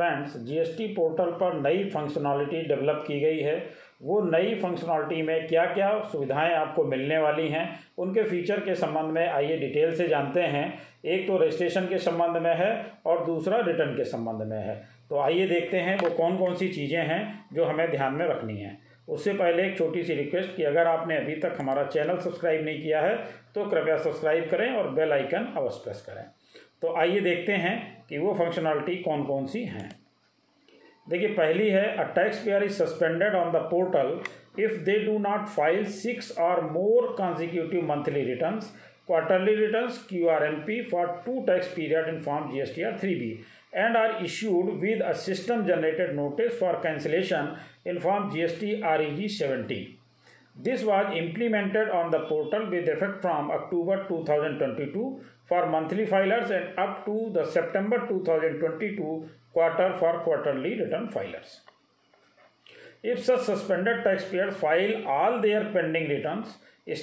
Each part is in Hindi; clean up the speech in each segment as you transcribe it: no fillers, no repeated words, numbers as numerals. फ्रेंड्स जीएसटी पोर्टल पर नई फंक्शनलिटी डेवलप की गई है। वो नई फंक्शनलिटी में क्या क्या सुविधाएं आपको मिलने वाली हैं, उनके फीचर के संबंध में आइए डिटेल से जानते हैं। एक तो रजिस्ट्रेशन के संबंध में है और दूसरा रिटर्न के संबंध में है। तो आइए देखते हैं वो कौन कौन सी चीज़ें हैं जो हमें ध्यान में रखनी है। उससे पहले एक छोटी सी रिक्वेस्ट कि अगर आपने अभी तक हमारा चैनल सब्सक्राइब नहीं किया है तो कृपया सब्सक्राइब करें और बेल आइकन अवश्य प्रेस करें। तो आइए देखते हैं कि वो फंक्शनलिटी कौन कौन सी हैं। देखिए, पहली है a tax payer is suspended on the portal if they do not file 6 और more consecutive monthly returns, quarterly returns, QRMP for 2 tax periods in form GSTR-3B and are issued with a system generated notice for cancellation in form GST-REG-70. This was implemented on the portal with effect from October 2022 for monthly filers and up to the September 2022 quarter for quarterly return filers. If such suspended taxpayers file all their pending returns,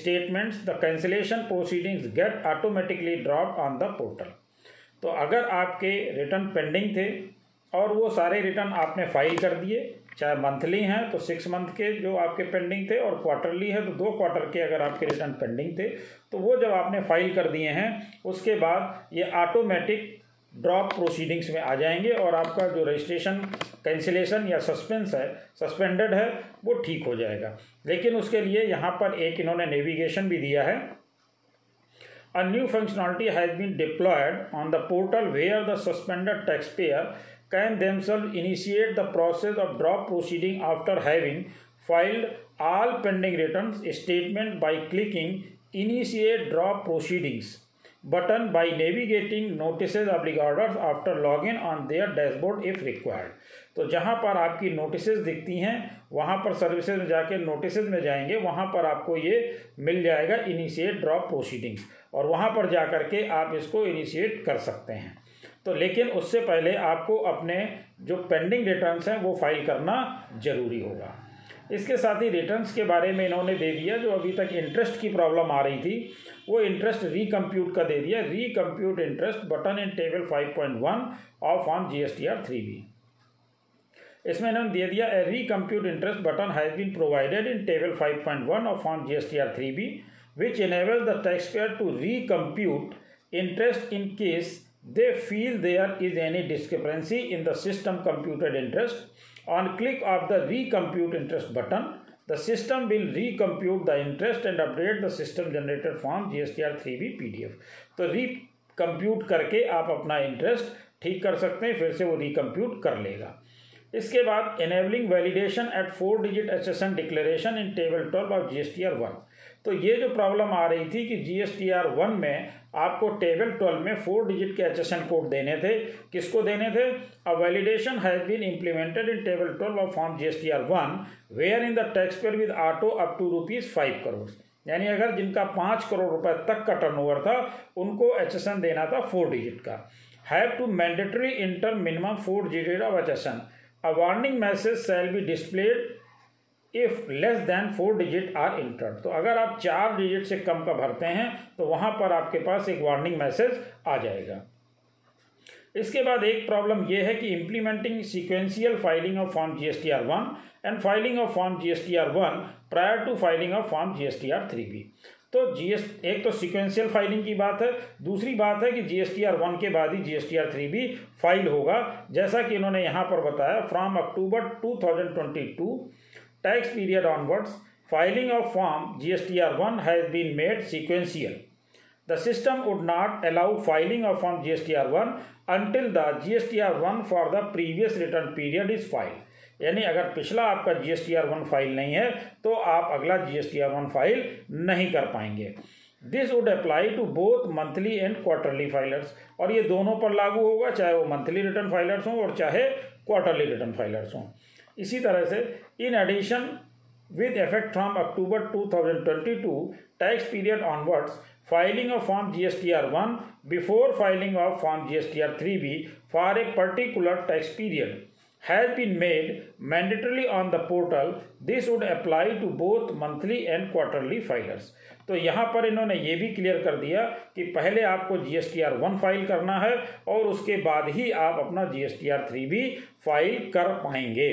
statements, the cancellation proceedings get automatically dropped on the portal. तो अगर आपके रिटर्न पेंडिंग थे और वो सारे रिटर्न आपने फाइल कर दिए, चाहे मंथली हैं तो 6 month के जो आपके पेंडिंग थे और क्वार्टरली है तो 2 quarter के अगर आपके रिटर्न पेंडिंग थे, तो वो जब आपने फाइल कर दिए हैं उसके बाद ये ऑटोमेटिक ड्रॉप प्रोसीडिंग्स में आ जाएंगे और आपका जो रजिस्ट्रेशन, कैंसिलेशन या सस्पेंडेड है वो ठीक हो जाएगा। लेकिन उसके लिए यहाँ पर एक इन्होंने नेविगेशन भी दिया है। A new functionality has been deployed on the portal where the suspended taxpayer can themselves initiate the process of drop proceeding after having filed all pending returns statement by clicking Initiate Drop Proceedings button by navigating notices oblige orders after login on their dashboard if required. तो जहाँ पर आपकी नोटिसेज दिखती हैं वहाँ पर सर्विसेज में जाके नोटिसेज में जाएंगे, वहाँ पर आपको ये मिल जाएगा इनिशिएट ड्रॉप प्रोसीडिंग्स और वहाँ पर जा कर के आप इसको इनिशिएट कर सकते हैं। तो लेकिन उससे पहले आपको अपने जो पेंडिंग रिटर्न्स हैं वो फाइल करना ज़रूरी होगा। इसके साथ ही रिटर्न्स के बारे में इन्होंने दे दिया, जो अभी तक इंटरेस्ट की प्रॉब्लम आ रही थी वो इंटरेस्ट रिकम्प्यूट का दे दिया, recompute interest button in table 5.1 of form GSTR-3B। इसमें इन्होंने दे दिया a recompute interest button has been provided in table 5.1 of form GSTR-3B which enables the taxpayer to recompute interest in case they feel there is any discrepancy in the system computed interest. On click of the recompute interest button the system will recompute the interest and update the system generated form GSTR-3B PDF। तो रिकम्प्यूट करके आप अपना इंटरेस्ट ठीक कर सकते हैं, फिर से वो रिकम्प्यूट कर लेगा। इसके बाद enabling validation at 4-digit HSN declaration in table 12 of GSTR-1। तो ये जो प्रॉब्लम आ रही थी कि GSTR-1 में आपको टेबल 12 में 4-digit के HSN कोड देने थे, किसको देने थे? A validation has been implemented in table 12 of form GSTR-1 where in the taxpayer with auto up to ₹5 crore, यानी अगर जिनका 5 करोड़ रुपए तक का टर्नओवर था उनको HSN देना था 4 digit का। Have to mandatory enter minimum 4 digit of HSN। A warning message shall be displayed if less than 4 digit are entered। तो अगर आप 4 digit से कम का भरते हैं तो वहाँ पर आपके पास एक वार्निंग मैसेज आ जाएगा। इसके बाद एक प्रॉब्लम यह है कि implementing sequential filing of form GSTR-1 and filing of form GSTR-1 prior to filing of form GSTR-3B। तो एक तो सिक्वेंशियल फाइलिंग की बात है, दूसरी बात है कि GSTR-1 के बाद ही GSTR-3B फाइल होगा। जैसा कि इन्होंने यहाँ पर बताया, from October 2022 tax period onwards filing of form GSTR-1 has been made sequential. The system would not allow filing of form GSTR-1 until the GSTR-1 for the previous return period is file. यानी अगर पिछला आपका GSTR-1 फाइल नहीं है तो आप अगला GSTR-1 फाइल नहीं कर पाएंगे। This would apply to both monthly and quarterly filers, और ये दोनों पर लागू होगा, चाहे वो मंथली रिटर्न फाइलर्स हों और चाहे क्वार्टरली रिटर्न फाइलर्स हों। इसी तरह से in addition with effect from October 2022 tax period onwards filing of form GSTR-1 before filing of form GSTR-3B for a particular tax period has been made mandatorily on the portal, this would apply to both monthly and quarterly filers. तो यहाँ पर इन्होंने ये भी क्लियर कर दिया कि पहले आपको GSTR-1 फाइल करना है और उसके बाद ही आप अपना GSTR-3B फाइल कर पाएंगे,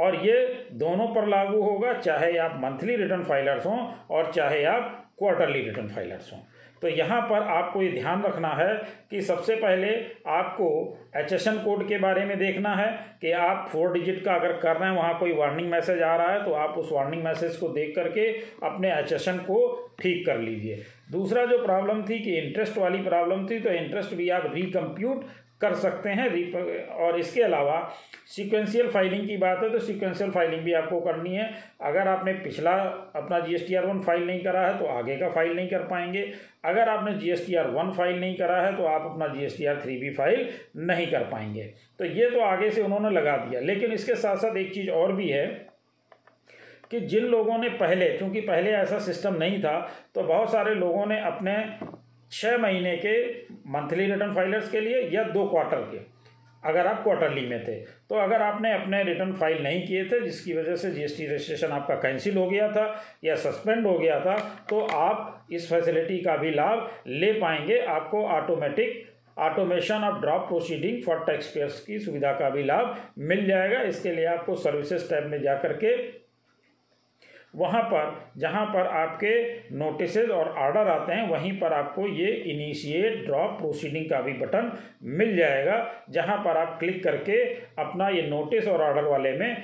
और ये दोनों पर लागू होगा, चाहे आप मंथली रिटर्न फाइलर्स हों और चाहे आप क्वार्टरली रिटर्न फाइलर्स हों। तो यहाँ पर आपको ये ध्यान रखना है कि सबसे पहले आपको HSN कोड के बारे में देखना है कि आप 4 डिजिट का अगर कर रहे हैं, वहाँ कोई वार्निंग मैसेज आ रहा है तो आप उस वार्निंग मैसेज को देख करके अपने HSN को ठीक कर लीजिए। दूसरा जो प्रॉब्लम थी कि इंटरेस्ट वाली प्रॉब्लम थी, तो इंटरेस्ट भी आप रिकम्प्यूट कर सकते हैं। और इसके अलावा सीक्वेंशियल फाइलिंग की बात है तो सीक्वेंशियल फाइलिंग भी आपको करनी है। अगर आपने पिछला अपना GSTR-1 फाइल नहीं करा है तो आगे का फाइल नहीं कर पाएंगे, अगर आपने GSTR-1 फाइल नहीं करा है तो आप अपना GSTR-3B फाइल नहीं कर पाएंगे। तो ये तो आगे से उन्होंने लगा दिया, लेकिन इसके साथ साथ एक चीज़ और भी है कि जिन लोगों ने पहले, चूँकि पहले ऐसा सिस्टम नहीं था, तो बहुत सारे लोगों ने अपने 6 महीने के मंथली रिटर्न फाइलर्स के लिए या 2 क्वार्टर के, अगर आप क्वार्टरली में थे, तो अगर आपने अपने रिटर्न फाइल नहीं किए थे जिसकी वजह से GST रजिस्ट्रेशन आपका कैंसिल हो गया था या सस्पेंड हो गया था, तो आप इस फैसिलिटी का भी लाभ ले पाएंगे। आपको automation of drop proceeding for tax payers की सुविधा का भी लाभ मिल जाएगा। इसके लिए आपको सर्विसेज टैब में जा करके वहाँ पर जहाँ पर आपके नोटिसेज और आर्डर आते हैं वहीं पर आपको ये इनिशिएट ड्रॉप प्रोसीडिंग का भी बटन मिल जाएगा, जहाँ पर आप क्लिक करके अपना ये नोटिस और आर्डर वाले में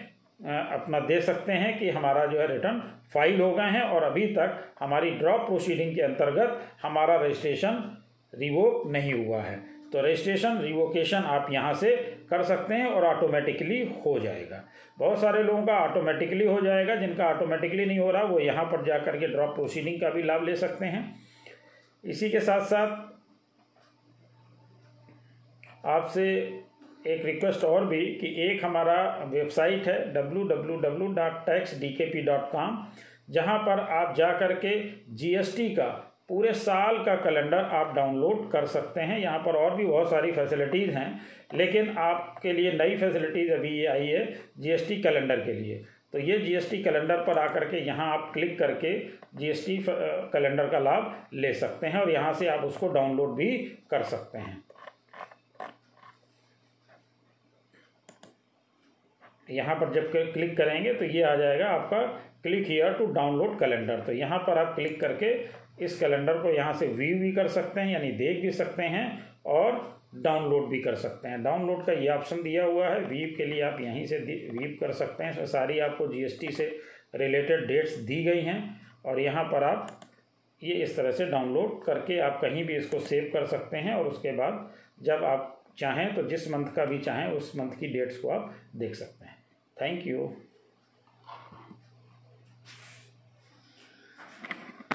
अपना दे सकते हैं कि हमारा जो है रिटर्न फाइल हो गए हैं और अभी तक हमारी ड्रॉप प्रोसीडिंग के अंतर्गत हमारा रजिस्ट्रेशन रिवोक नहीं हुआ है। तो रजिस्ट्रेशन रिवोकेशन आप यहाँ से कर सकते हैं और ऑटोमेटिकली हो जाएगा। बहुत सारे लोगों का ऑटोमेटिकली हो जाएगा, जिनका ऑटोमेटिकली नहीं हो रहा वो यहाँ पर जा कर के ड्रॉप प्रोसीडिंग का भी लाभ ले सकते हैं। इसी के साथ साथ आपसे एक रिक्वेस्ट और भी कि एक हमारा वेबसाइट है www.taxdkp.com, जहाँ पर आप जा कर के GST का पूरे साल का कैलेंडर आप डाउनलोड कर सकते हैं। यहाँ पर और भी बहुत सारी फैसिलिटीज़ हैं, लेकिन आपके लिए नई फैसिलिटीज़ अभी ये आई है GST कैलेंडर के लिए। तो ये GST कैलेंडर पर आकर के यहाँ आप क्लिक करके GST कैलेंडर का लाभ ले सकते हैं और यहाँ से आप उसको डाउनलोड भी कर सकते हैं। यहाँ पर जब क्लिक करेंगे तो ये आ जाएगा आपका click here to download calendar. तो यहाँ पर आप क्लिक करके इस कैलेंडर को यहाँ से व्यू भी कर सकते हैं, यानी देख भी सकते हैं, और डाउनलोड भी कर सकते हैं। डाउनलोड का ये ऑप्शन दिया हुआ है, वीप के लिए आप यहीं से वीप कर सकते हैं। इसमें सारी आपको GST से रिलेटेड डेट्स दी गई हैं और यहाँ पर आप ये इस तरह से डाउनलोड करके आप कहीं भी इसको सेव कर सकते हैं और उसके बाद जब आप चाहें तो जिस मंथ का भी चाहें उस मंथ की डेट्स को आप देख सकते हैं। Thank you.